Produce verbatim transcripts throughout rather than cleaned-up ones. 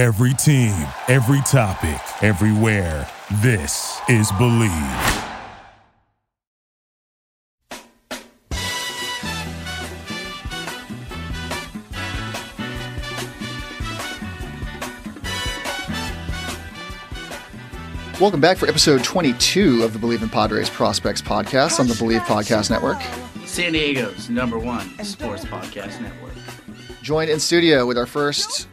Every team, every topic, everywhere. This is Believe. Welcome back for episode twenty-two of the Believe in Padres Prospects podcast on the Believe Podcast Network. San Diego's number one sports podcast network. Joined in studio with our first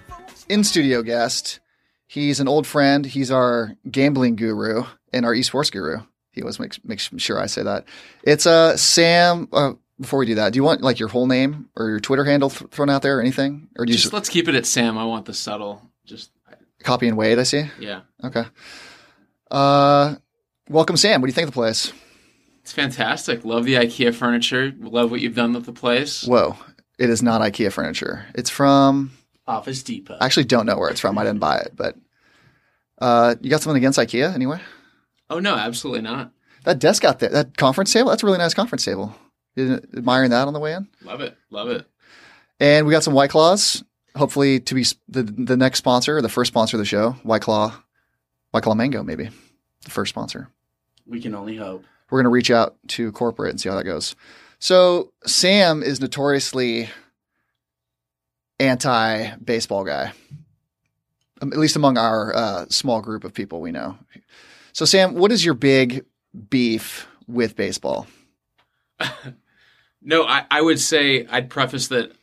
in-studio guest. He's an old friend. He's our gambling guru and our esports guru. He always makes, makes sure I say that. It's uh, Sam. Uh, before we do that, do you want like your whole name or your Twitter handle th- thrown out there or anything? Or do you just, just let's keep it at Sam. I want the subtle. Just copy and Wade, I see. Yeah. Okay. Uh, welcome, Sam. What do you think of the place? It's fantastic. Love the IKEA furniture. Love what you've done with the place. Whoa. It is not IKEA furniture. It's from Office Depot. I actually don't know where it's from. I didn't buy it, but uh, you got something against IKEA anyway? Oh, no, absolutely not. That desk out there, that conference table, that's a really nice conference table. You admiring that on the way in? Love it. Love it. And we got some White Claws, hopefully to be the, the next sponsor, or the first sponsor of the show, White Claw. White Claw Mango, maybe the first sponsor. We can only hope. We're going to reach out to corporate and see how that goes. So Sam is notoriously anti-baseball guy, at least among our uh, small group of people we know. So Sam, what is your big beef with baseball? No, I, I would say I'd preface that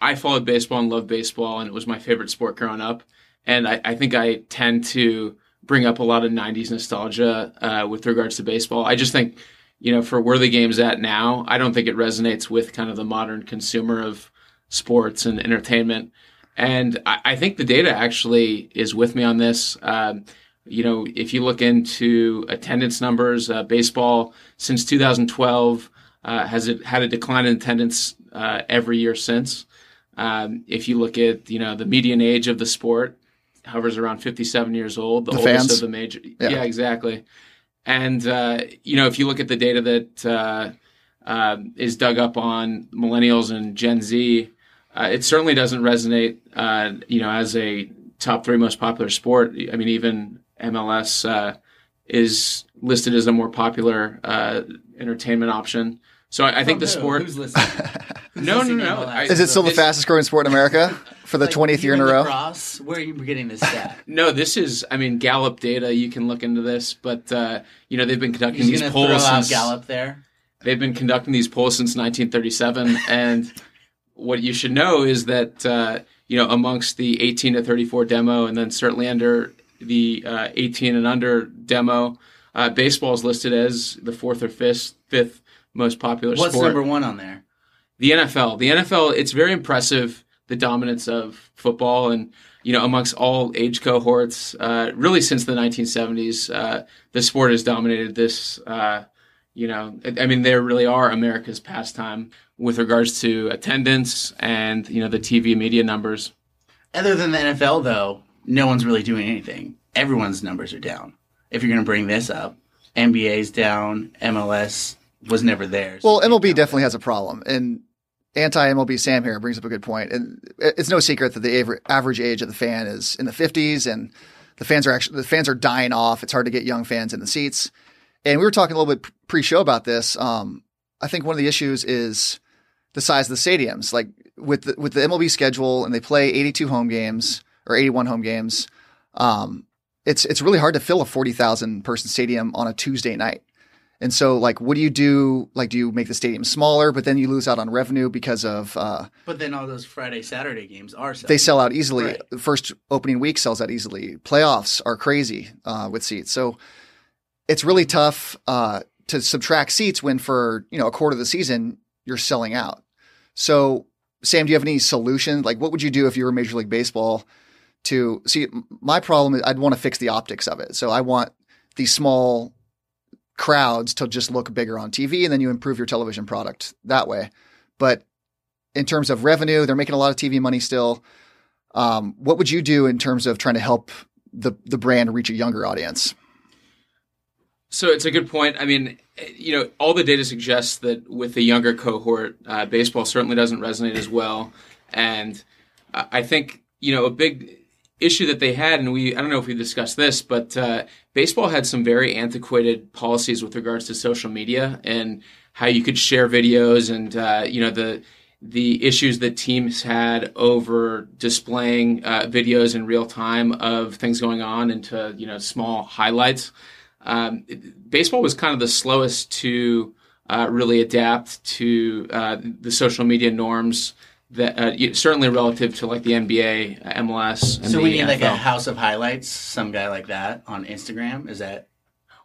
I followed baseball and loved baseball, and it was my favorite sport growing up. And I, I think I tend to bring up a lot of nineties nostalgia uh, with regards to baseball. I just think, you know, for where the game's at now, I don't think it resonates with kind of the modern consumer of sports and entertainment. And I, I think the data actually is with me on this. Um, you know, if you look into attendance numbers, uh, baseball since two thousand twelve uh, has it had a decline in attendance uh, every year since. Um, if you look at, you know, the median age of the sport, hovers around fifty-seven years old, the, the oldest fans of the major. Yeah, yeah exactly. And, uh, you know, if you look at the data that uh, uh, is dug up on millennials and Gen Z, uh, it certainly doesn't resonate, uh, you know, as a top three most popular sport. I mean, even M L S uh, is listed as a more popular uh, entertainment option. So I, I think oh, the no. sport. Who's listening? Who's no, listening no, no, no. Is it still the fastest growing sport in America for the like twentieth year in a row? Cross, where are you getting this stat? No, this is, I mean, Gallup data. You can look into this, but uh, you know they've been conducting He's these polls. Throw out since, Gallup there. They've been conducting these polls since nineteen thirty-seven, and what you should know is that uh, you know amongst the eighteen to thirty-four demo, and then certainly under the uh, eighteen and under demo, uh, baseball is listed as the fourth or fifth fifth. most popular What's sport. What's number one on there? The N F L. The N F L, it's very impressive, the dominance of football and, you know, amongst all age cohorts, uh, really since the nineteen seventies, uh, the sport has dominated this, uh, you know, I mean, there really are America's pastime with regards to attendance and, you know, the T V media numbers. Other than the N F L, though, no one's really doing anything. Everyone's numbers are down. If you're going to bring this up, N B A's down, M L S was never there. So well, M L B definitely has a problem. And anti-M L B Sam here brings up a good point. And it's no secret that the average age of the fan is in the fifties, and the fans are actually the fans are dying off. It's hard to get young fans in the seats. And we were talking a little bit pre-show about this. Um, I think one of the issues is the size of the stadiums. Like with the, with the M L B schedule, and they play eighty-two home games or eighty-one home games. Um, it's it's really hard to fill a forty thousand person stadium on a Tuesday night. And so, like, what do you do? Like, do you make the stadium smaller, but then you lose out on revenue because of uh, – But then all those Friday, Saturday games are selling. They sell out easily. Right. The first opening week sells out easily. Playoffs are crazy uh, with seats. So it's really tough uh, to subtract seats when for, you know, a quarter of the season you're selling out. So, Sam, do you have any solution? Like, what would you do if you were Major League Baseball to – see, my problem is I'd want to fix the optics of it. So I want the small – crowds to just look bigger on T V, and then you improve your television product that way. But in terms of revenue, they're making a lot of T V money still. Um, what would you do in terms of trying to help the the brand reach a younger audience? So it's a good point. I mean, you know, all the data suggests that with the younger cohort, uh, baseball certainly doesn't resonate as well. And I think, you know, a big issue that they had, and we I don't know if we discussed this, but uh, baseball had some very antiquated policies with regards to social media and how you could share videos and, uh, you know, the the issues that teams had over displaying uh, videos in real time of things going on into, you know, small highlights. Um, it, baseball was kind of the slowest to uh, really adapt to uh, the social media norms. That uh, certainly relative to like the N B A, M L S, and so the we need N F L. Like a house of highlights, some guy like that on Instagram. Is that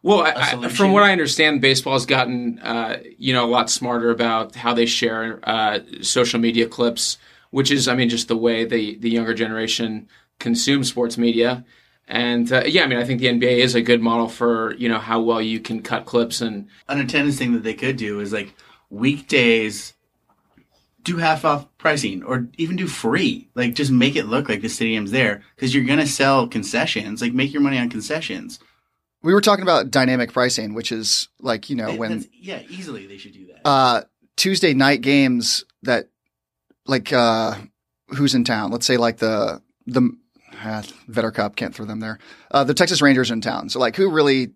well? I, from what I understand, baseball has gotten uh, you know a lot smarter about how they share uh, social media clips, which is, I mean, just the way the the younger generation consumes sports media. And uh, yeah, I mean, I think the N B A is a good model for you know how well you can cut clips. And an attendance thing that they could do is like weekdays. Do half off pricing or even do free. Like, just make it look like the stadium's there because you're going to sell concessions. Like, make your money on concessions. We were talking about dynamic pricing, which is like, you know, it, when. Yeah, easily they should do that. Uh, Tuesday night games that, like, uh, who's in town? Let's say, like, the, the uh, Vetter Cup, can't throw them there. Uh, the Texas Rangers in town. So, like, who really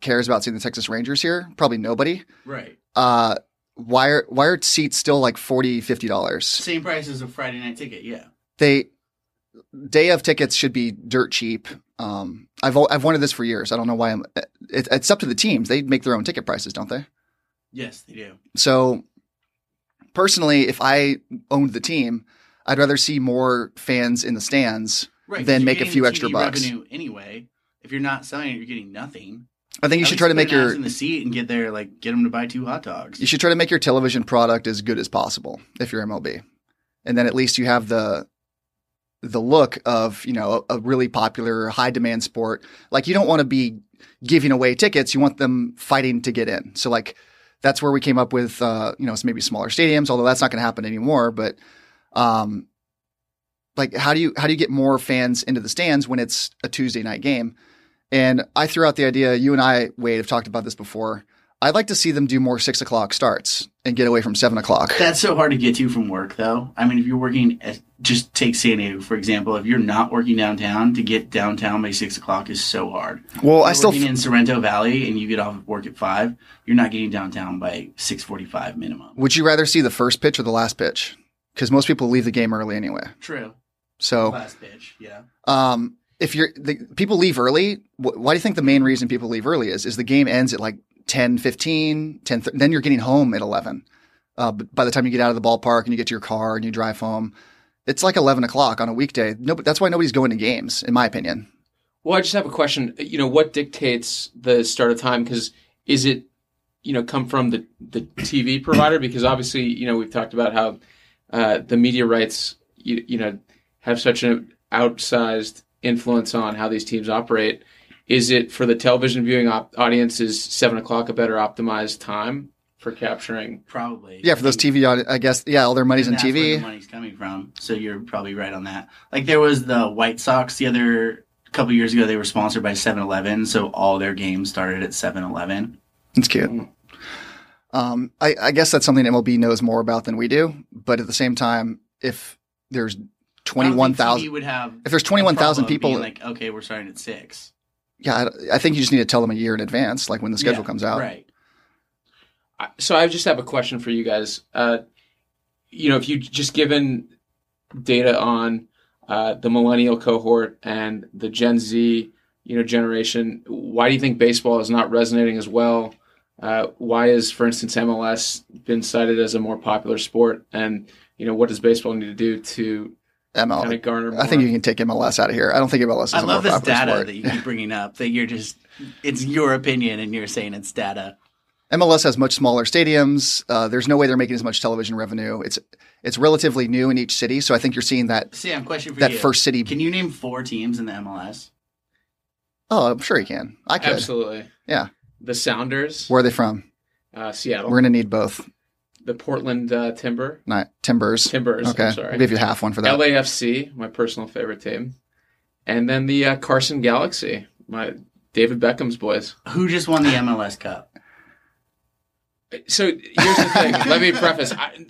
cares about seeing the Texas Rangers here? Probably nobody. Right. Uh, Why are, why are seats still like forty dollars, fifty dollars? Same price as a Friday night ticket, yeah. They day of tickets should be dirt cheap. Um, I've I've wanted this for years. I don't know why. I'm. It, it's up to the teams. They make their own ticket prices, don't they? Yes, they do. So personally, if I owned the team, I'd rather see more fans in the stands right, than make a few extra T V bucks. Revenue anyway, if you're not selling it, you're getting nothing. I think you At should try to make your in the seat and get there, like get them to buy two hot dogs. You should try to make your television product as good as possible if you're M L B, and then at least you have the the look of you know a, a really popular high demand sport. Like you don't want to be giving away tickets; you want them fighting to get in. So like that's where we came up with uh, you know maybe smaller stadiums, although that's not going to happen anymore. But um, like how do you how do you get more fans into the stands when it's a Tuesday night game? And I threw out the idea, you and I, Wade, have talked about this before. I'd like to see them do more six o'clock starts and get away from seven o'clock. That's so hard to get to from work, though. I mean, if you're working, at, just take San Diego, for example. If you're not working downtown, to get downtown by six o'clock is so hard. Well, if I still. You're working f- in Sorrento Valley and you get off of work at five, you're not getting downtown by six forty-five minimum. Would you rather see the first pitch or the last pitch? Because most people leave the game early anyway. True. So. Last pitch, yeah. Um. If you're the, people leave early, wh- why do you think the main reason people leave early is? Is the game ends at like ten fifteen, ten, th- then you're getting home at eleven. Uh, but by the time you get out of the ballpark and you get to your car and you drive home, it's like eleven o'clock on a weekday. No, that's why nobody's going to games, in my opinion. Well, I just have a question. You know, what dictates the start of time? Because is it, you know, come from the, the T V provider? Because obviously, you know, we've talked about how uh, the media rights, you, you know, have such an outsized influence on how these teams operate. Is it for the television viewing op- audience is seven o'clock a better optimized time for capturing? Probably. Yeah, for those T V, I guess. Yeah, all their money's in T V. Where the money's coming from, so you're probably right on that. Like there was the White Sox the other couple years ago. They were sponsored by seven eleven, so all their games started at seven eleven. That's cute. Mm. Um, I, I guess that's something M L B knows more about than we do. But at the same time, if there's twenty-one thousand. If there's twenty-one thousand people, like okay, we're starting at six. Yeah, I, I think you just need to tell them a year in advance, like when the schedule yeah, comes out. Right. So I just have a question for you guys. Uh, you know, if you just given data on uh, the millennial cohort and the Gen Z, you know, generation, why do you think baseball is not resonating as well? Uh, why is, for instance, M L S been cited as a more popular sport? And you know, what does baseball need to do to M L S. Kind of I think you can take M L S out of here. I don't think M L S is I a love more this data sport. That you keep bringing up. That you're just, it's your opinion, and you're saying it's data. M L S has much smaller stadiums. Uh, there's no way they're making as much television revenue. It's it's relatively new in each city, so I think you're seeing that. Sam, question for that you. That first city. Can you name four teams in the M L S? Oh, I'm sure you can. I could. Absolutely. Yeah. The Sounders. Where are they from? Uh, Seattle. We're going to need both. The Portland uh, Timber. Not Timbers. Timbers, okay. I'm sorry. I'll give you half one for that. L A F C, my personal favorite team. And then the uh, Carson Galaxy, my David Beckham's boys. Who just won the M L S Cup? So here's the thing. Let me preface. I,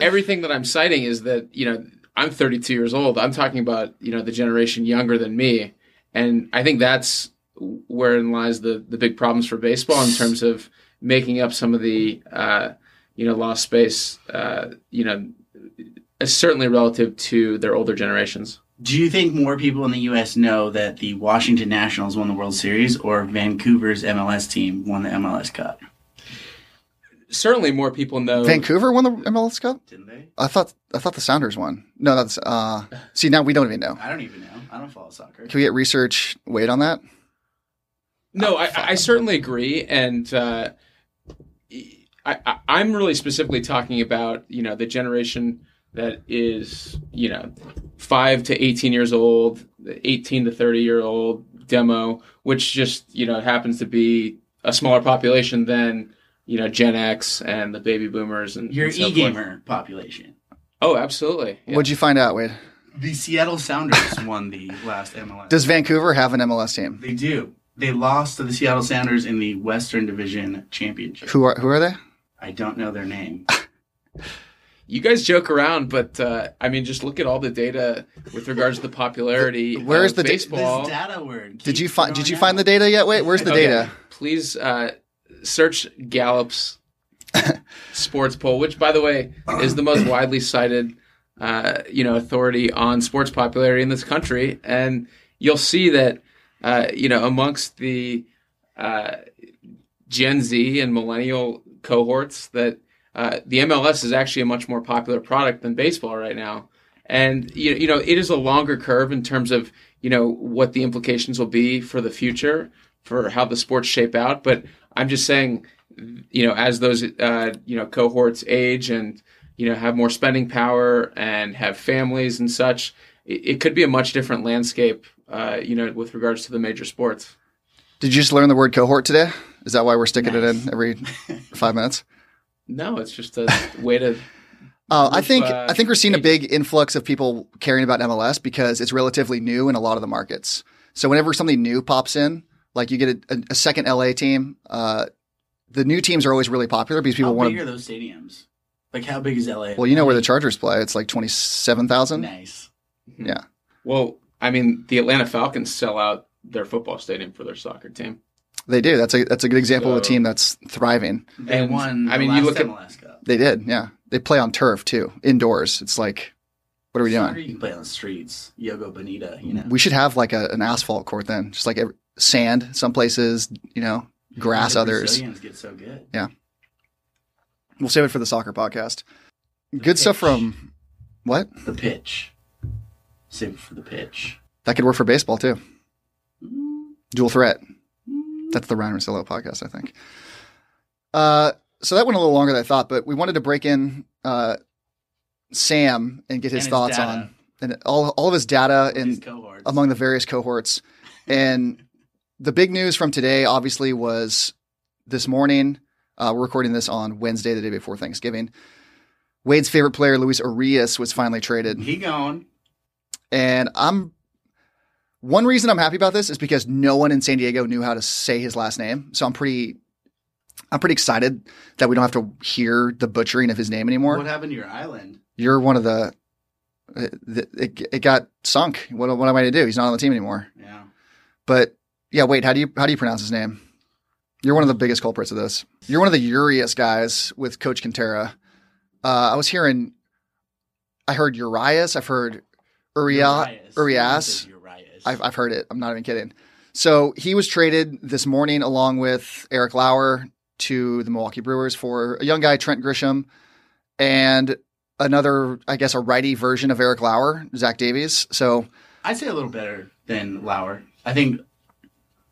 everything that I'm citing is that, you know, I'm thirty-two years old. I'm talking about, you know, the generation younger than me. And I think that's wherein lies the, the big problems for baseball in terms of making up some of the, uh, you know, lost space, uh, you know, certainly relative to their older generations. Do you think more people in the U S know that the Washington Nationals won the World Series or Vancouver's M L S team won the M L S Cup? Certainly more people know. Vancouver won the M L S Cup? Didn't they? I thought I thought the Sounders won. No, that's uh, – see, now we don't even know. I don't even know. I don't follow soccer. Can we get research weight on that? No, I, I, I certainly agree, and uh, I, I, I'm really specifically talking about, you know, the generation that is, you know, five to eighteen years old, eighteen to thirty year old demo, which just, you know, happens to be a smaller population than, you know, Gen X and the baby boomers and your and so e-gamer forth. Population. Oh, absolutely. Yeah. What'd you find out, Wade? The Seattle Sounders won the last M L S. Does Vancouver have an M L S team? They do. They lost to the Seattle Sounders in the Western Division Championship. Who are who are they? I don't know their name. You guys joke around, but uh, I mean, just look at all the data with regards to the popularity. Where's of the baseball? Da- this data word. Keep did you find? Did you out. find the data yet? Wait, where's the okay. data? Please uh, search Gallup's sports poll, which, by the way, is the most widely cited, uh, you know, authority on sports popularity in this country, and you'll see that. Uh, you know, amongst the uh, Gen Z and millennial cohorts, that uh, the M L S is actually a much more popular product than baseball right now. And, you, you know, it is a longer curve in terms of, you know, what the implications will be for the future, for how the sports shape out. But I'm just saying, you know, as those, uh, you know, cohorts age and, you know, have more spending power and have families and such, it, it could be a much different landscape. Uh, you know, with regards to the major sports. Did you just learn the word cohort today? Is that why we're sticking nice. it in every five minutes? No, it's just a way to... Uh, I think uh, I think we're seeing a big influx of people caring about M L S because it's relatively new in a lot of the markets. So whenever something new pops in, like you get a, a second L A team, uh, the new teams are always really popular because people want to... How big are those stadiums? Like, how big is L A? Well, you know where the Chargers play. It's like twenty-seven thousand. Nice. Mm-hmm. Yeah. Well... I mean, the Atlanta Falcons sell out their football stadium for their soccer team. They do. That's a that's a good example so, of a team that's thriving. They and, won. The I mean, last you look M L S Cup. At they did. Yeah, they play on turf too, indoors. It's like, what are we doing? You can play on the streets, Yogo Bonita. You know, we should have like a, an asphalt court then, just like every, sand some places, you know, grass the Brazilians others. Get so good. Yeah, we'll save it for the soccer podcast. The good pitch. Stuff from what? The pitch. Save it for the pitch. That could work for baseball, too. Dual threat. That's the Ryan Rosillo podcast, I think. Uh, so that went a little longer than I thought, but we wanted to break in uh, Sam and get his and thoughts his on and all, all of his data and among the various cohorts. And the big news from today, obviously, was this morning. Uh, we're recording this on Wednesday, the day before Thanksgiving. Wade's favorite player, Luis Urias, was finally traded. He gone. And I'm one reason I'm happy about this is because no one in San Diego knew how to say his last name. So I'm pretty I'm pretty excited that we don't have to hear the butchering of his name anymore. What happened to your island? You're one of the – it, it got sunk. What, what am I going to do? He's not on the team anymore. Yeah. But, yeah, wait, how do you how do you pronounce his name? You're one of the biggest culprits of this. You're one of the Urias guys with Coach Quintera. Uh, I was hearing – I heard Urias. I've heard – Urias, Urias. Urias. I've, I've heard it. I'm not even kidding. So he was traded this morning along with Eric Lauer to the Milwaukee Brewers for a young guy, Trent Grisham, and another, I guess, a righty version of Eric Lauer, Zach Davies. So I'd say a little better than Lauer. I think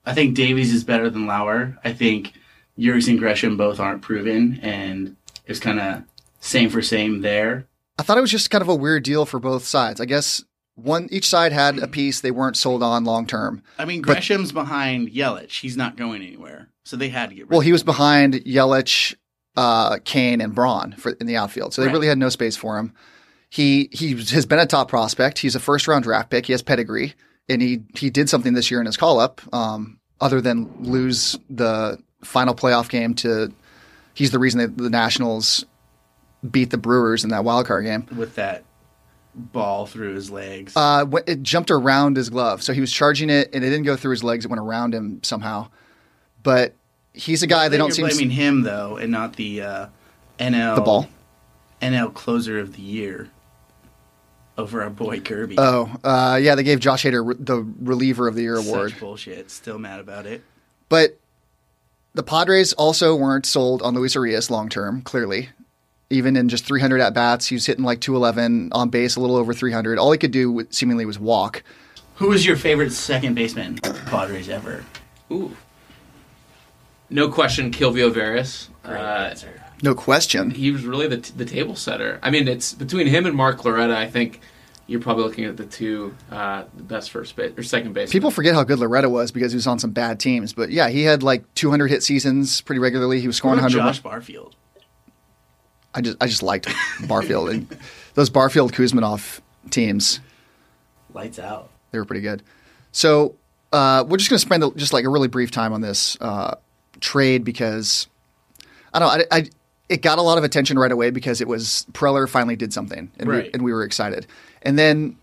I think Davies is better than Lauer. I think Urias and Grisham both aren't proven, and it's kind of same for same there. I thought it was just kind of a weird deal for both sides. I guess. One each side had a piece they weren't sold on long term. I mean, Gresham's but, behind Yelich. He's not going anywhere, so they had to get rid well, of him. Well, he was behind Yelich, uh, Kane, and Braun for, in the outfield, so they right. really had no space for him. He he has been a top prospect. He's a first round draft pick. He has pedigree, and he he did something this year in his call up. Um, other than lose the final playoff game to, he's the reason that the Nationals beat the Brewers in that wild card game with that. ball through his legs? Uh, it jumped around his glove. So he was charging it, and it didn't go through his legs. It went around him somehow. But he's a guy they don't you're seem blaming to... him, though, and not the uh, N L... The ball. N L Closer of the Year over our boy Kirby. Oh, uh, yeah, they gave Josh Hader re- the Reliever of the Year award. Such bullshit. Still mad about it. But the Padres also weren't sold on Luis Urias long-term, clearly. Even in just three hundred at-bats, he was hitting like two eleven on base, a little over three hundred. All he could do seemingly was walk. Who was your favorite second baseman Padres ever? Ooh. No question, Kilvio Veras. Great uh, answer. No question. He was really the t- the table setter. I mean, it's between him and Mark Loretta, I think you're probably looking at the two uh, the best first base or second base. People forget how good Loretta was because he was on some bad teams. But yeah, he had like two hundred hit seasons pretty regularly. He was scoring one hundred. Josh Barfield. I just I just liked Barfield and those Barfield Kuzminoff teams. Lights out. They were pretty good. So uh, we're just going to spend a, just like a really brief time on this uh, trade because I don't know. I, I It got a lot of attention right away because it was Preller finally did something, and, right. we, and we were excited. And then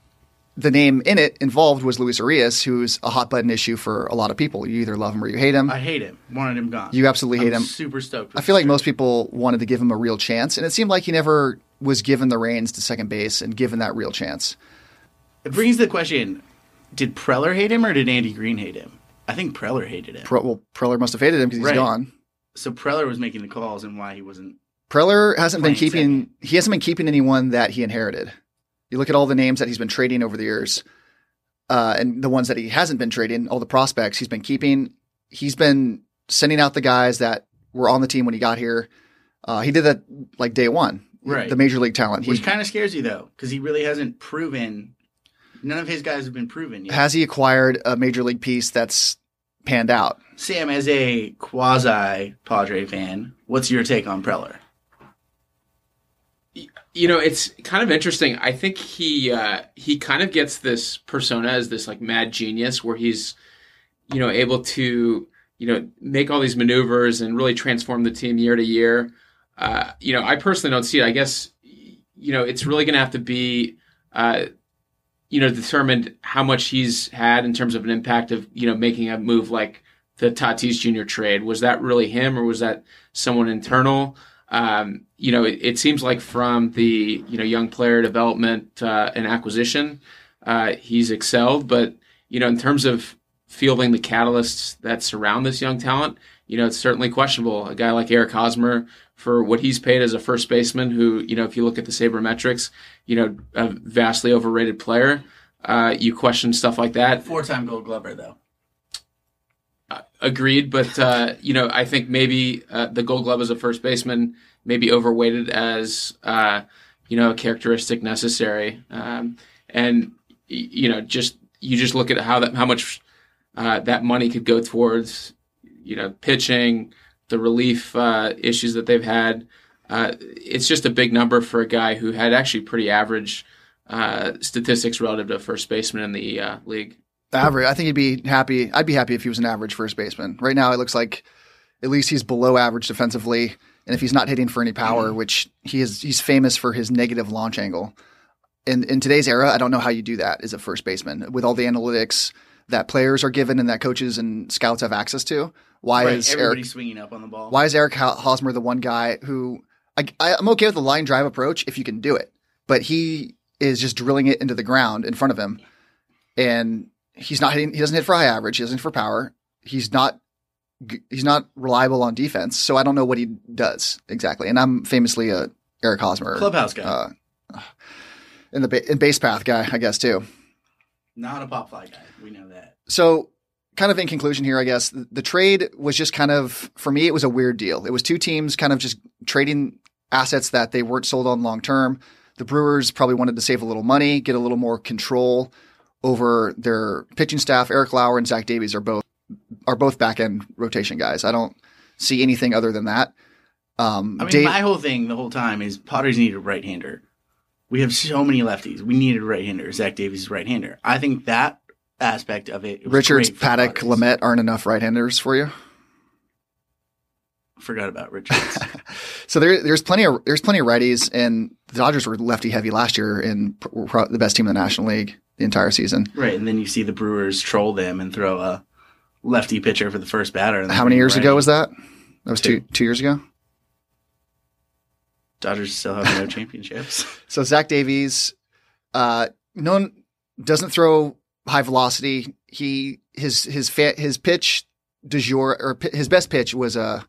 the name in it involved was Luis Urias, who's a hot button issue for a lot of people. You either love him or you hate him. I hate him. Wanted him gone. You absolutely hate I'm him. Super stoked. I feel like trade. Most people wanted to give him a real chance, and it seemed like he never was given the reins to second base and given that real chance. It brings the question: did Preller hate him or did Andy Green hate him? I think Preller hated him. Pre- well, Preller must have hated him because he's right. gone. So Preller was making the calls, and why he wasn't. Preller hasn't been keeping. Second. He hasn't been keeping anyone that he inherited. You look at all the names that he's been trading over the years, uh, and the ones that he hasn't been trading, all the prospects he's been keeping. He's been sending out the guys that were on the team when he got here. Uh, he did that like day one, right? The major league talent, which kind of scares you though, because he really hasn't proven. None of his guys have been proven yet. Has he acquired a major league piece that's panned out? Sam, as a quasi Padre fan, what's your take on Preller? You know, it's kind of interesting. I think he uh, he kind of gets this persona as this like mad genius, where he's, you know, able to, you know, make all these maneuvers and really transform the team year to year. Uh, you know, I personally don't see it. I guess, you know, it's really going to have to be, uh, you know, determined how much he's had in terms of an impact of, you know, making a move like the Tatis Junior trade. Was that really him, or was that someone internal? Um, you know, it, it seems like from the, you know, young player development uh, and acquisition, uh, he's excelled. But, you know, in terms of fielding the catalysts that surround this young talent, you know, it's certainly questionable. A guy like Eric Hosmer, for what he's paid as a first baseman who, you know, if you look at the sabermetrics, you know, a vastly overrated player, uh, you question stuff like that. Four-time Gold Glover, though. Agreed, but, uh, you know, I think maybe uh, the Gold Glove as a first baseman may be overweighted as, uh, you know, a characteristic necessary. Um, and, you know, just you just look at how that how much uh, that money could go towards, you know, pitching, the relief uh, issues that they've had. Uh, it's just a big number for a guy who had actually pretty average uh, statistics relative to first baseman in the uh, league. Average. I think he'd be happy. I'd be happy if he was an average first baseman. Right now, it looks like at least he's below average defensively, and if he's not hitting for any power, which he is, he's famous for his negative launch angle. In in today's era, I don't know how you do that as a first baseman with all the analytics that players are given and that coaches and scouts have access to. Why right, is everybody Eric, swinging up on the ball? Why is Eric Hosmer the one guy who I, I, I'm okay with the line drive approach if you can do it, but he is just drilling it into the ground in front of him, and He's not hitting, he doesn't hit for high average. He doesn't hit for power. He's not, he's not reliable on defense. So I don't know what he does exactly. And I'm famously a Eric Hosmer clubhouse guy, uh, and the ba- and base path guy, I guess too. Not a pop fly guy. We know that. So kind of in conclusion here, I guess the trade was just kind of, for me, it was a weird deal. It was two teams kind of just trading assets that they weren't sold on long-term. The Brewers probably wanted to save a little money, get a little more control over their pitching staff. Eric Lauer and Zach Davies are both are both back end rotation guys. I don't see anything other than that. Um, I mean, Dave, my whole thing the whole time is Padres need a right hander. We have so many lefties. We needed a right hander. Zach Davies is right hander. I think that aspect of it. it was Richards, Paddock, Lamet aren't enough right handers for you. Forgot about Richards. So there, there's plenty of there's plenty of righties, and the Dodgers were lefty heavy last year and were pro- the best team in the National League the entire season. Right, and then you see the Brewers troll them and throw a lefty pitcher for the first batter. How many years righty. ago was that? That was two. two two years ago. Dodgers still have no championships. So Zach Davies, uh, no one doesn't throw high velocity. He his his fa- his pitch du jour or p- his best pitch was a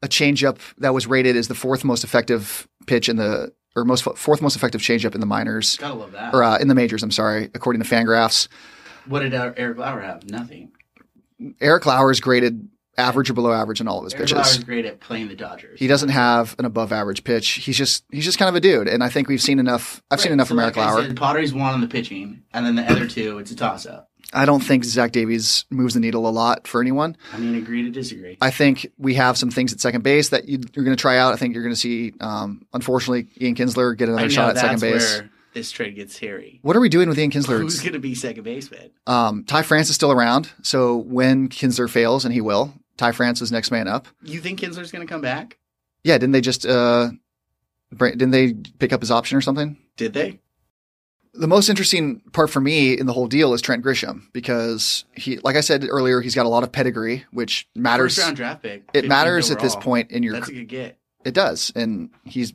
a changeup that was rated as the fourth most effective pitch in the or most fourth most effective changeup in the minors. Gotta love that. Or uh, in the majors, I'm sorry, according to Fangraphs. What did Eric Lauer have? Nothing. Eric Lauer is graded average or below average in all of his Eric pitches. Lauer's great at playing the Dodgers. He doesn't have an above average pitch. He's just he's just kind of a dude, and I think we've seen enough. I've right. seen enough so from like Eric Lauer. I said, Padres won on the pitching, and then the other two, it's a toss up. I don't think Zach Davies moves the needle a lot for anyone. I mean, agree to disagree. I think we have some things at second base that you, you're going to try out. I think you're going to see, um, unfortunately, Ian Kinsler get another I know, shot at second base. Where this trade gets hairy. What are we doing with Ian Kinsler? Who's going to be second baseman? Um, Ty France is still around, so when Kinsler fails, and he will. Ty France is next man up. You think Kinsler's going to come back? Yeah, didn't they just uh, didn't they pick up his option or something? Did they? The most interesting part for me in the whole deal is Trent Grisham, because he, like I said earlier, he's got a lot of pedigree, which matters. First round draft pick. It matters overall. At this point in your. That's a good get. It does, and he's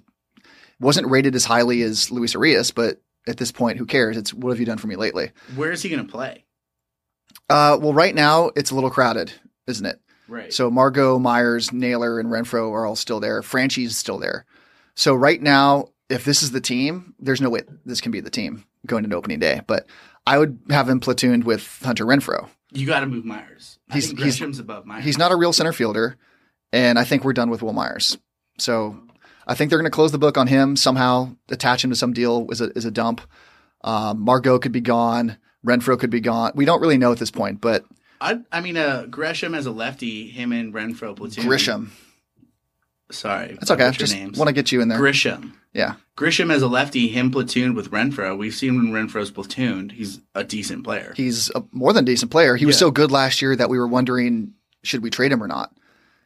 wasn't rated as highly as Luis Urias, but at this point, who cares? It's what have you done for me lately? Where is he going to play? Uh, well, right now it's a little crowded, isn't it? Right. So Margot, Myers, Naylor, and Renfro are all still there. Franchi's still there. So right now, if this is the team, there's no way this can be the team going into opening day. But I would have him platooned with Hunter Renfro. You got to move Myers. I he's think Grisham's he's, above Myers. He's not a real center fielder, and I think we're done with Will Myers. So I think they're going to close the book on him somehow. Attach him to some deal is a is a dump. Um, Margot could be gone. Renfro could be gone. We don't really know at this point, but. I, I mean, uh, Grisham as a lefty, him and Renfro platoon. Grisham. Sorry. That's okay. I just want to get you in there. Grisham. Yeah. Grisham as a lefty, him platooned with Renfro. We've seen when Renfro's platooned, he's a decent player. He's a more than decent player. He yeah. was so good last year that we were wondering, should we trade him or not?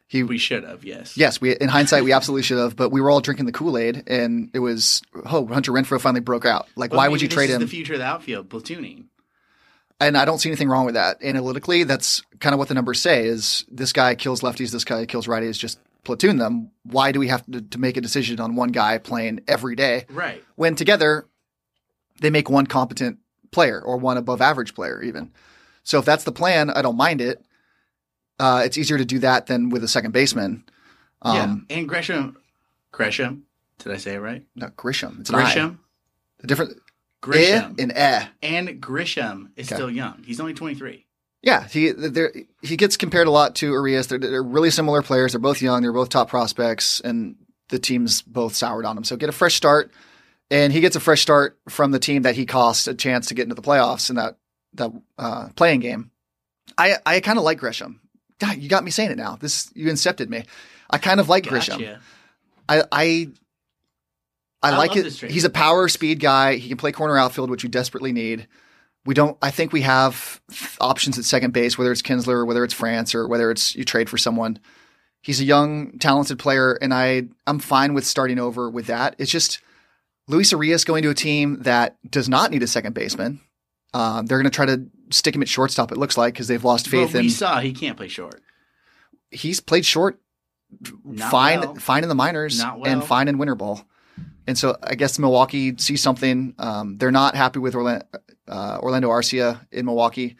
He, we should have, yes. Yes, we in hindsight, we absolutely should have, but we were all drinking the Kool-Aid, and it was, oh, Hunter Renfro finally broke out. Like, well, why would you trade him? This is the future of the outfield, platooning. And I don't see anything wrong with that. Analytically, that's kind of what the numbers say is this guy kills lefties, this guy kills righties, just platoon them. Why do we have to, to make a decision on one guy playing every day? Right. When together, they make one competent player or one above average player even. So if that's the plan, I don't mind it. Uh, it's easier to do that than with a second baseman. Um, yeah, and Grisham. Grisham? Did I say it right? No, Grisham. It's Grisham. An I. A different... Grisham. Eh and eh. And Grisham is okay. still young. He's only twenty-three. Yeah. He he gets compared a lot to Urias. They're, they're really similar players. They're both young. They're both top prospects. And the team's both soured on him. So get a fresh start. And he gets a fresh start from the team that he cost a chance to get into the playoffs in that, that uh, playing game. I, I kind of like Grisham. God, you got me saying it now. This You incepted me. I kind of like gotcha. Grisham. I I... I, I like it. He's a power speed guy. He can play corner outfield, which we desperately need. We don't. I think we have options at second base, whether it's Kinsler or whether it's France or whether it's you trade for someone. He's a young, talented player, and I, I'm fine with starting over with that. It's just Luis Urias going to a team that does not need a second baseman. Um, they're going to try to stick him at shortstop, it looks like, because they've lost faith. Well, we in, saw he can't play short. He's played short not fine well. fine in the minors not well. and fine in winter ball. And so I guess Milwaukee sees something. Um, they're not happy with Orla- uh, Orlando Arcia in Milwaukee.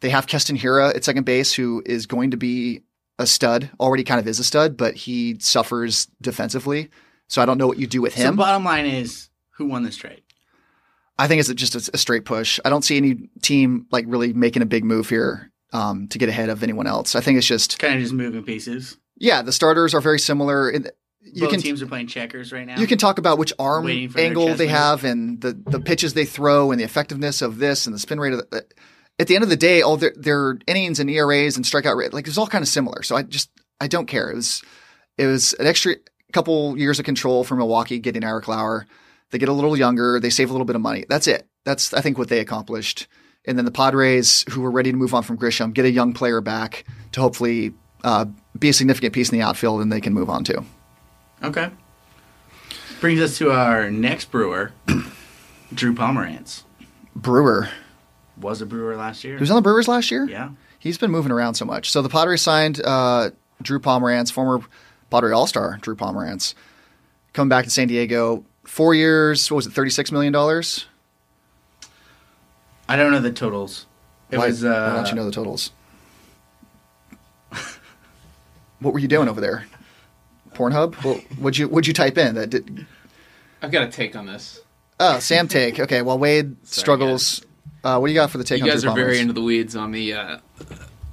They have Keston Hira at second base, who is going to be a stud, already kind of is a stud, but he suffers defensively. So I don't know what you do with him. So bottom line is, who won this trade? I think it's just a, a straight push. I don't see any team like really making a big move here um, to get ahead of anyone else. I think it's just – kind of just moving pieces. Yeah, the starters are very similar in the, You Both can, teams are playing checkers right now. You can talk about which arm angle they have and the, the pitches they throw and the effectiveness of this and the spin rate. Of the, at the end of the day, all their, their innings and E R As and strikeout rate, like it's all kind of similar. So I just I don't care. It was it was an extra couple years of control for Milwaukee getting Eric Lauer. They get a little younger. They save a little bit of money. That's it. That's I think what they accomplished. And then the Padres, who were ready to move on from Grisham, get a young player back to hopefully uh, be a significant piece in the outfield, and they can move on too. Okay. Brings us to our next Brewer, Drew Pomeranz. Brewer. Was a Brewer last year. He was on the Brewers last year? Yeah. He's been moving around so much. So the Padres signed uh, Drew Pomeranz, former Padre All-Star Drew Pomeranz, coming back to San Diego. Four years, what was it, thirty-six million dollars? I don't know the totals. It why, was, uh, why don't you know the totals? What were you doing over there? Pornhub? Well, what'd you what'd you type in? That did... I've got a take on this. Oh, Sam take. Okay, well, Wade Sorry, struggles. Uh, what do you got for the take? You on guys are very into the weeds on the uh,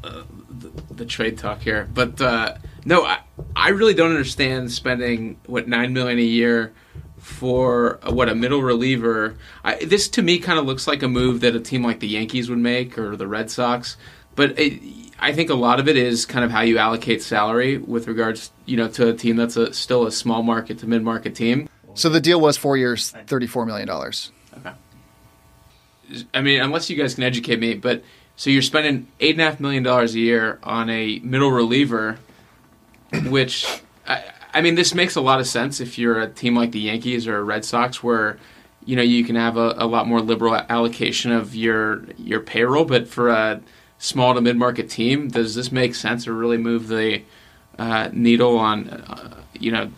uh, the, the trade talk here, but uh, no, I, I really don't understand spending what nine million a year for uh, what a middle reliever. I, this to me kind of looks like a move that a team like the Yankees would make or the Red Sox, but it, I think a lot of it is kind of how you allocate salary with regards, you know, to a team that's a, still a small market to mid market team. So the deal was four years, thirty-four million dollars. Okay. I mean, unless you guys can educate me, but so you're spending eight and a half million dollars a year on a middle reliever, which I, I mean, this makes a lot of sense if you're a team like the Yankees or Red Sox, where you know you can have a, a lot more liberal allocation of your your payroll. But for a small to mid market team, does this make sense or really move the uh, needle on uh, you know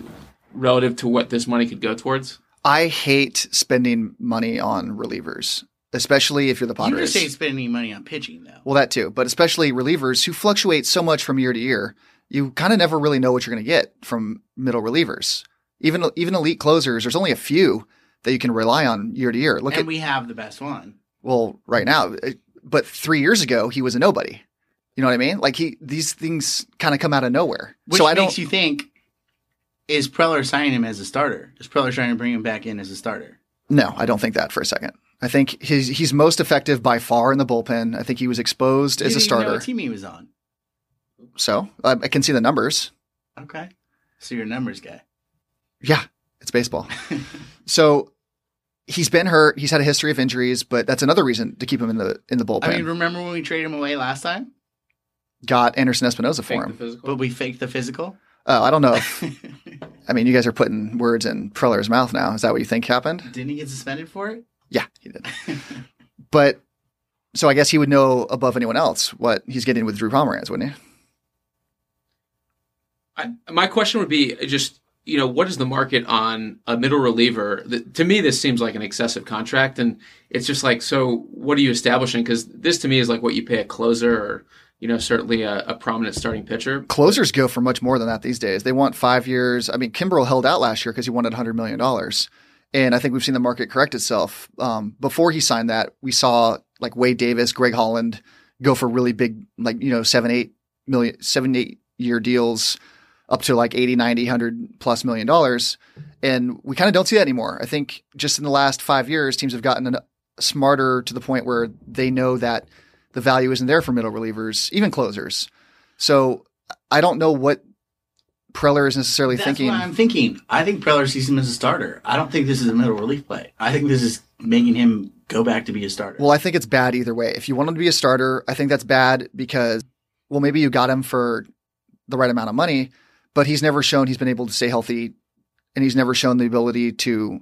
relative to what this money could go towards? I hate spending money on relievers. Especially if you're the Padres. You just ain't spending money on pitching, though. Well, that too. But especially relievers who fluctuate so much from year to year, you kind of never really know what you're going to get from middle relievers. Even even elite closers, there's only a few that you can rely on year to year. Look, and at, we have the best one. Well, right now. But three years ago, he was a nobody. You know what I mean? Like he, these things kind of come out of nowhere. Which so I makes don't, you think, is Preller signing him as a starter? Is Preller trying to bring him back in as a starter? No, I don't think that for a second. I think he's he's most effective by far in the bullpen. I think he was exposed as a starter. You didn't even know what team he was on. So I, I can see the numbers. Okay, so you're a numbers guy. Yeah, it's baseball. So he's been hurt. He's had a history of injuries, but that's another reason to keep him in the in the bullpen. I mean, remember when we traded him away last time? Got Anderson Espinosa for him, but we faked the physical. Oh, I don't know. If, I mean, you guys are putting words in Preller's mouth now. Is that what you think happened? Didn't he get suspended for it? Yeah, he did. But so I guess he would know above anyone else what he's getting with Drew Pomeranz, wouldn't he? I, my question would be just, you know, what is the market on a middle reliever? The, to me, this seems like an excessive contract. And it's just like, so what are you establishing? Because this to me is like what you pay a closer or, you know, certainly a, a prominent starting pitcher. Closers go for much more than that these days. They want five years. I mean, Kimbrel held out last year because he wanted one hundred million dollars. And I think we've seen the market correct itself. Um, before he signed that, we saw like Wade Davis, Greg Holland go for really big, like, you know, seven, eight million, seven, eight year deals up to like eighty, ninety, one hundred plus million dollars. And we kind of don't see that anymore. I think just in the last five years, teams have gotten an, smarter to the point where they know that the value isn't there for middle relievers, even closers. So I don't know what Preller is necessarily That's thinking. That's what I'm thinking. I think Preller sees him as a starter. I don't think this is a middle relief play. I think this is making him go back to be a starter. Well, I think it's bad either way. If you want him to be a starter, I think that's bad because, well, maybe you got him for the right amount of money, but he's never shown he's been able to stay healthy, and he's never shown the ability to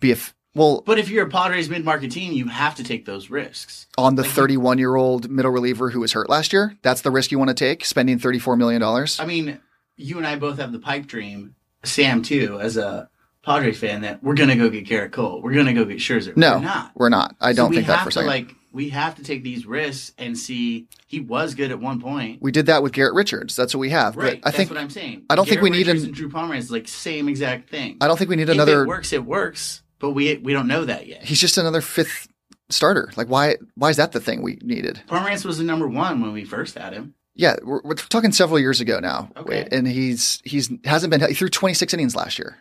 be a f- well. But if you're a Padres mid-market team, you have to take those risks. On the like thirty-one-year-old middle reliever who was hurt last year, that's the risk you want to take, spending thirty-four million dollars. I mean, you and I both have the pipe dream, Sam too, as a Padres fan, that we're going to go get Garrett Cole. We're going to go get Scherzer. No, we're not. We're not. I don't so think that for a second. Like, we have to take these risks and see. He was good at one point. We did that with Garrett Richards. That's what we have. Right. But I That's think, what I'm saying. I don't Garrett think we Richards need an, and Drew Pomeranz, like same exact thing. I don't think we need another. If it works, it works. But we we don't know that yet. He's just another fifth starter. Like why why is that the thing we needed? Pomeranz was the number one when we first had him. Yeah, we're, we're talking several years ago now, okay. And he's he's hasn't been he threw twenty-six innings last year.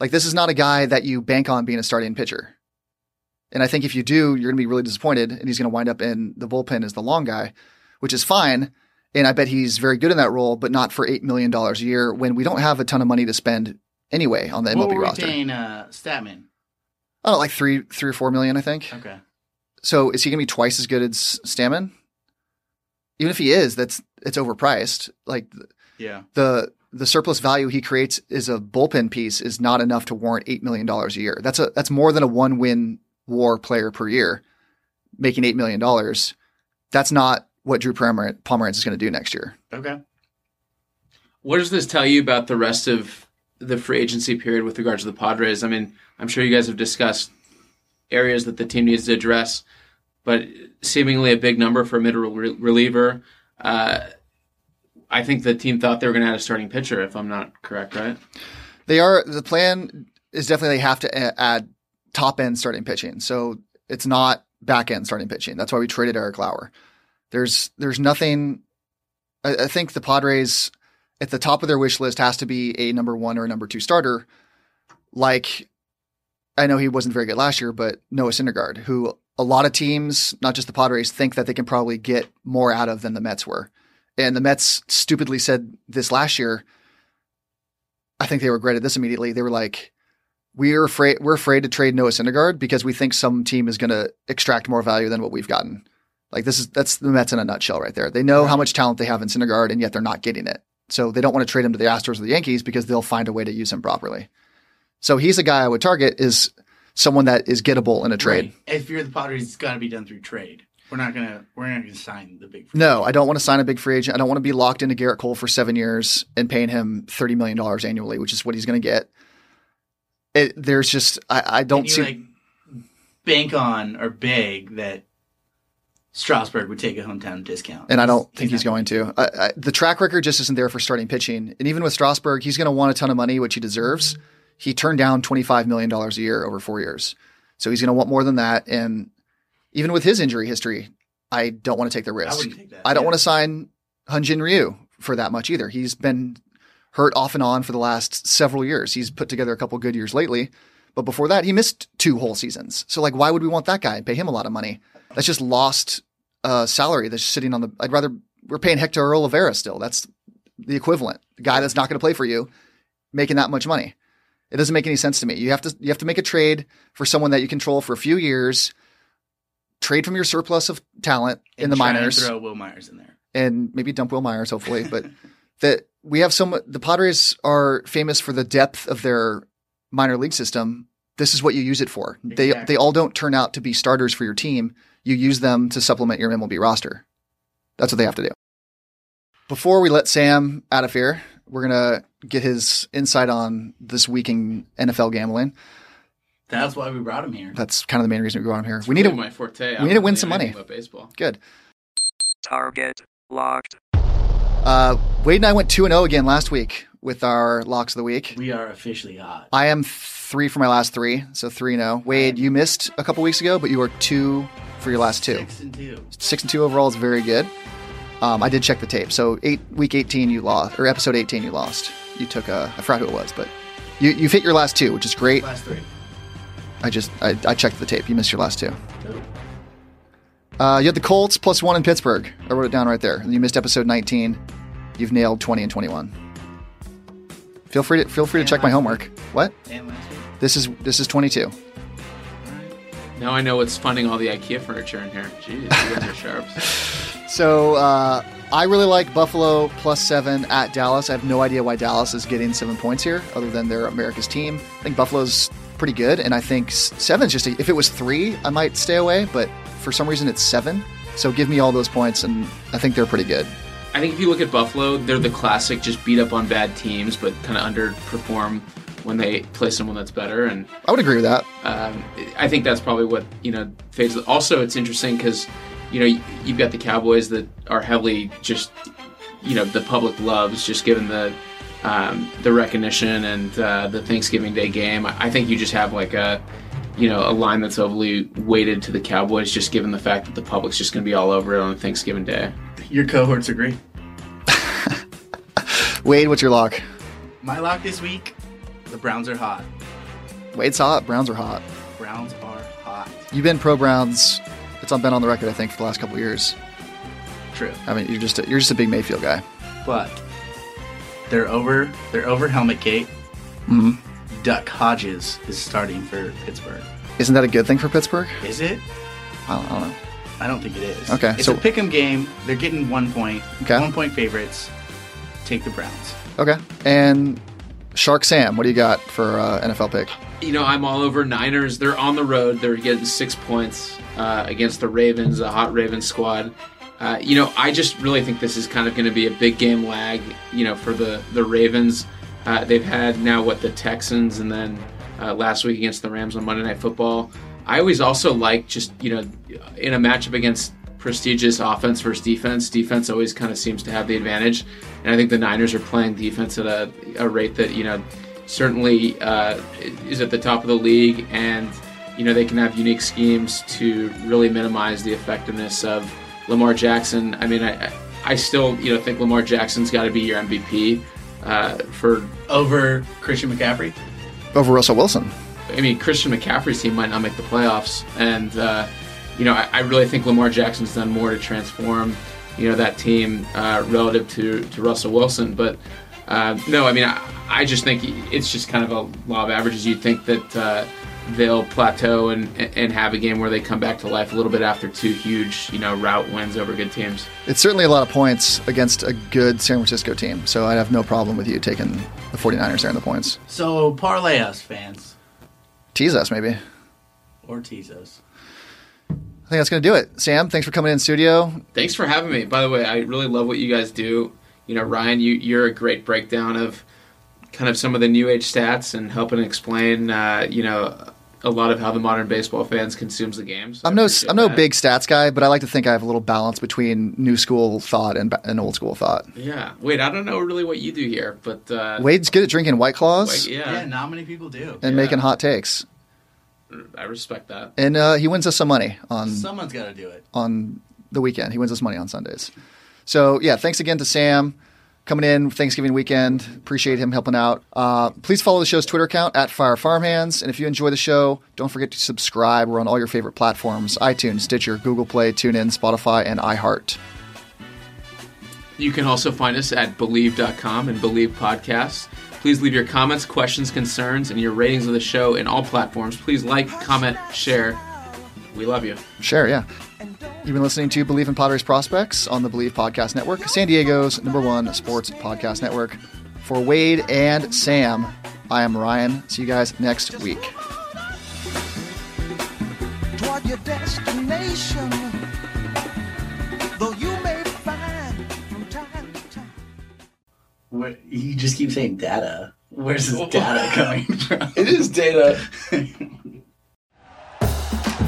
Like this is not a guy that you bank on being a starting pitcher, and I think if you do, you're going to be really disappointed, and he's going to wind up in the bullpen as the long guy, which is fine. And I bet he's very good in that role, but not for eight million dollars a year when we don't have a ton of money to spend anyway on the M L B what were we roster. Paying, uh, Statman? I don't know, like three three or four million, I think. Okay. So is he going to be twice as good as Statman? Even if he is, that's it's overpriced. Like, yeah, the the surplus value he creates is a bullpen piece is not enough to warrant eight million dollars a year. That's a that's more than a one-win war player per year making eight million dollars. That's not what Drew Pomeranz is going to do next year. Okay. What does this tell you about the rest of the free agency period with regards to the Padres? I mean, I'm sure you guys have discussed areas that the team needs to address, but seemingly a big number for a mid re- reliever. Uh, I think the team thought they were going to add a starting pitcher, if I'm not correct, right? They are. The plan is definitely they have to add top-end starting pitching. So it's not back-end starting pitching. That's why we traded Eric Lauer. There's there's nothing – I think the Padres – at the top of their wish list has to be a number one or a number two starter. Like, I know he wasn't very good last year, but Noah Syndergaard, who a lot of teams, not just the Padres, think that they can probably get more out of than the Mets were. And the Mets stupidly said this last year. I think they regretted this immediately. They were like, we're afraid, we're afraid to trade Noah Syndergaard because we think some team is going to extract more value than what we've gotten. Like this is, that's the Mets in a nutshell right there. They know right. how much talent they have in Syndergaard and yet they're not getting it. So they don't want to trade him to the Astros or the Yankees because they'll find a way to use him properly. So he's a guy I would target is someone that is gettable in a trade. Right. If you're the Padres, it's got to be done through trade. We're not gonna we're not gonna sign the big free No, agent. I don't want to sign a big free agent. I don't want to be locked into Garrett Cole for seven years and paying him thirty million dollars annually, which is what he's gonna get. It, there's just I, I don't see like bank on or beg that Strasburg would take a hometown discount. And I don't think he's, he's going to. I, I, the track record just isn't there for starting pitching. And even with Strasburg, he's going to want a ton of money, which he deserves. He turned down twenty-five million dollars a year over four years. So he's going to want more than that. And even with his injury history, I don't want to take the risk. I wouldn't take that. I don't yeah. want to sign Hyunjin Ryu for that much either. He's been hurt off and on for the last several years. He's put together a couple good years lately. But before that, he missed two whole seasons. So like, why would we want that guy and pay him a lot of money? That's just lost uh, salary that's just sitting on the – I'd rather – we're paying Hector Oliveira still. That's the equivalent. The guy that's not going to play for you making that much money. It doesn't make any sense to me. You have to you have to make a trade for someone that you control for a few years, trade from your surplus of talent and in the minors. And throw Will Myers in there. And maybe dump Will Myers hopefully. But that we have some – the Padres are famous for the depth of their minor league system. This is what you use it for. Exactly. They they all don't turn out to be starters for your team. You use them to supplement your M L B roster. That's what they have to do. Before we let Sam out of here, we're going to get his insight on this week in N F L gambling. That's why we brought him here. That's kind of the main reason we brought him here. It's we really need to, my forte. We need to win some money. Baseball. Good. Target locked. Uh, Wade and I went two and oh again last week with our locks of the week. We are officially hot. I am three for my last three, so three and oh. Wade, you missed a couple weeks ago, but you are two for your last two. Six and two. Six and two overall is very good. Um, I did check the tape. So eight, week eighteen, you lost, or episode eighteen, you lost. You took a, I forgot who it was, but you you hit your last two, which is great. Last three. I just I, I checked the tape. You missed your last two. Uh, you had the Colts plus one in Pittsburgh. I wrote it down right there. You missed episode nineteen. You've nailed twenty and twenty-one. Feel free to feel free and to check my homework. Week. What? And last week. This is this is twenty-two. Now I know what's funding all the IKEA furniture in here. Jeez, you guys are sharp. So uh, I really like Buffalo plus seven at Dallas. I have no idea why Dallas is getting seven points here, other than they're America's team. I think Buffalo's pretty good, and I think seven's just a, if it was three, I might stay away. But for some reason, it's seven. So give me all those points, and I think they're pretty good. I think if you look at Buffalo, they're the classic just beat up on bad teams, but kind of underperform when they play someone that's better. And I would agree with that. Um, I think that's probably what, you know, fades. Also, it's interesting because, you know, you've got the Cowboys that are heavily just, you know, the public loves just given the um, the recognition and uh, the Thanksgiving Day game. I think you just have like a, you know, a line that's overly weighted to the Cowboys just given the fact that the public's just going to be all over it on Thanksgiving Day. Your cohorts agree. Wade, what's your lock? My lock this week. The Browns are hot. Wade's hot. Browns are hot. Browns are hot. You've been pro Browns. It's been on the record, I think, for the last couple of years. True. I mean, you're just a, you're just a big Mayfield guy. But they're over. They're over Helmetgate. Mm-hmm. Duck Hodges is starting for Pittsburgh. Isn't that a good thing for Pittsburgh? Is it? I don't, I don't know. I don't think it is. Okay. It's so, a pick 'em game. They're getting one point. Okay. One point favorites. Take the Browns. Okay. And Shark Sam, what do you got for uh, N F L pick? You know, I'm all over Niners. They're on the road. They're getting six points uh, against the Ravens, the hot Ravens squad. Uh, you know, I just really think this is kind of going to be a big game lag, you know, for the, the Ravens. Uh, they've had now, what, the Texans and then uh, last week against the Rams on Monday Night Football. I always also like just, you know, in a matchup against prestigious offense versus defense, defense always kind of seems to have the advantage. And I think the Niners are playing defense at a, a rate that, you know, certainly uh, is at the top of the league. And, you know, they can have unique schemes to really minimize the effectiveness of Lamar Jackson. I mean, I I still, you know, think Lamar Jackson's got to be your M V P uh, for... Over Christian McCaffrey? Over Russell Wilson. I mean, Christian McCaffrey's team might not make the playoffs. And, uh, you know, I, I really think Lamar Jackson's done more to transform, you know, that team uh, relative to, to Russell Wilson. But, uh, no, I mean, I, I just think it's just kind of a law of averages. You'd think that uh, they'll plateau and, and have a game where they come back to life a little bit after two huge, you know, route wins over good teams. It's certainly a lot of points against a good San Francisco team. So I'd have no problem with you taking the 49ers there in the points. So parlay us, fans. Tease us, maybe. Or tease us. I think that's going to do it. Sam, thanks for coming in studio. Thanks for having me. By the way, I really love what you guys do. You know, Ryan, you, you're a great breakdown of kind of some of the new age stats and helping explain, uh, you know, a lot of how the modern baseball fans consumes the games. So I'm no I'm no that. big stats guy, but I like to think I have a little balance between new school thought and, and old school thought. Yeah. Wait, I don't know really what you do here, but... Uh, Wade's good at drinking White Claws. White, yeah. yeah, not many people do. And yeah. making hot takes. I respect that. And uh, he wins us some money on... Someone's got to do it. On the weekend. He wins us money on Sundays. So, yeah, thanks again to Sam. Coming in Thanksgiving weekend. Appreciate him helping out. Uh, please follow the show's Twitter account, at Fire Farmhands. And if you enjoy the show, don't forget to subscribe. We're on all your favorite platforms, iTunes, Stitcher, Google Play, TuneIn, Spotify, and iHeart. You can also find us at Believe dot com and Believe Podcasts. Please leave your comments, questions, concerns, and your ratings of the show in all platforms. Please like, comment, share. We love you. Share, yeah. You've been listening to Believe in Padres Prospects on the Believe Podcast Network, San Diego's number one sports podcast network. For Wade and Sam, I am Ryan. See you guys next week. Toward your destination, though you may find from time to time. Where, you just keep saying data. Where's this data coming from? It is data.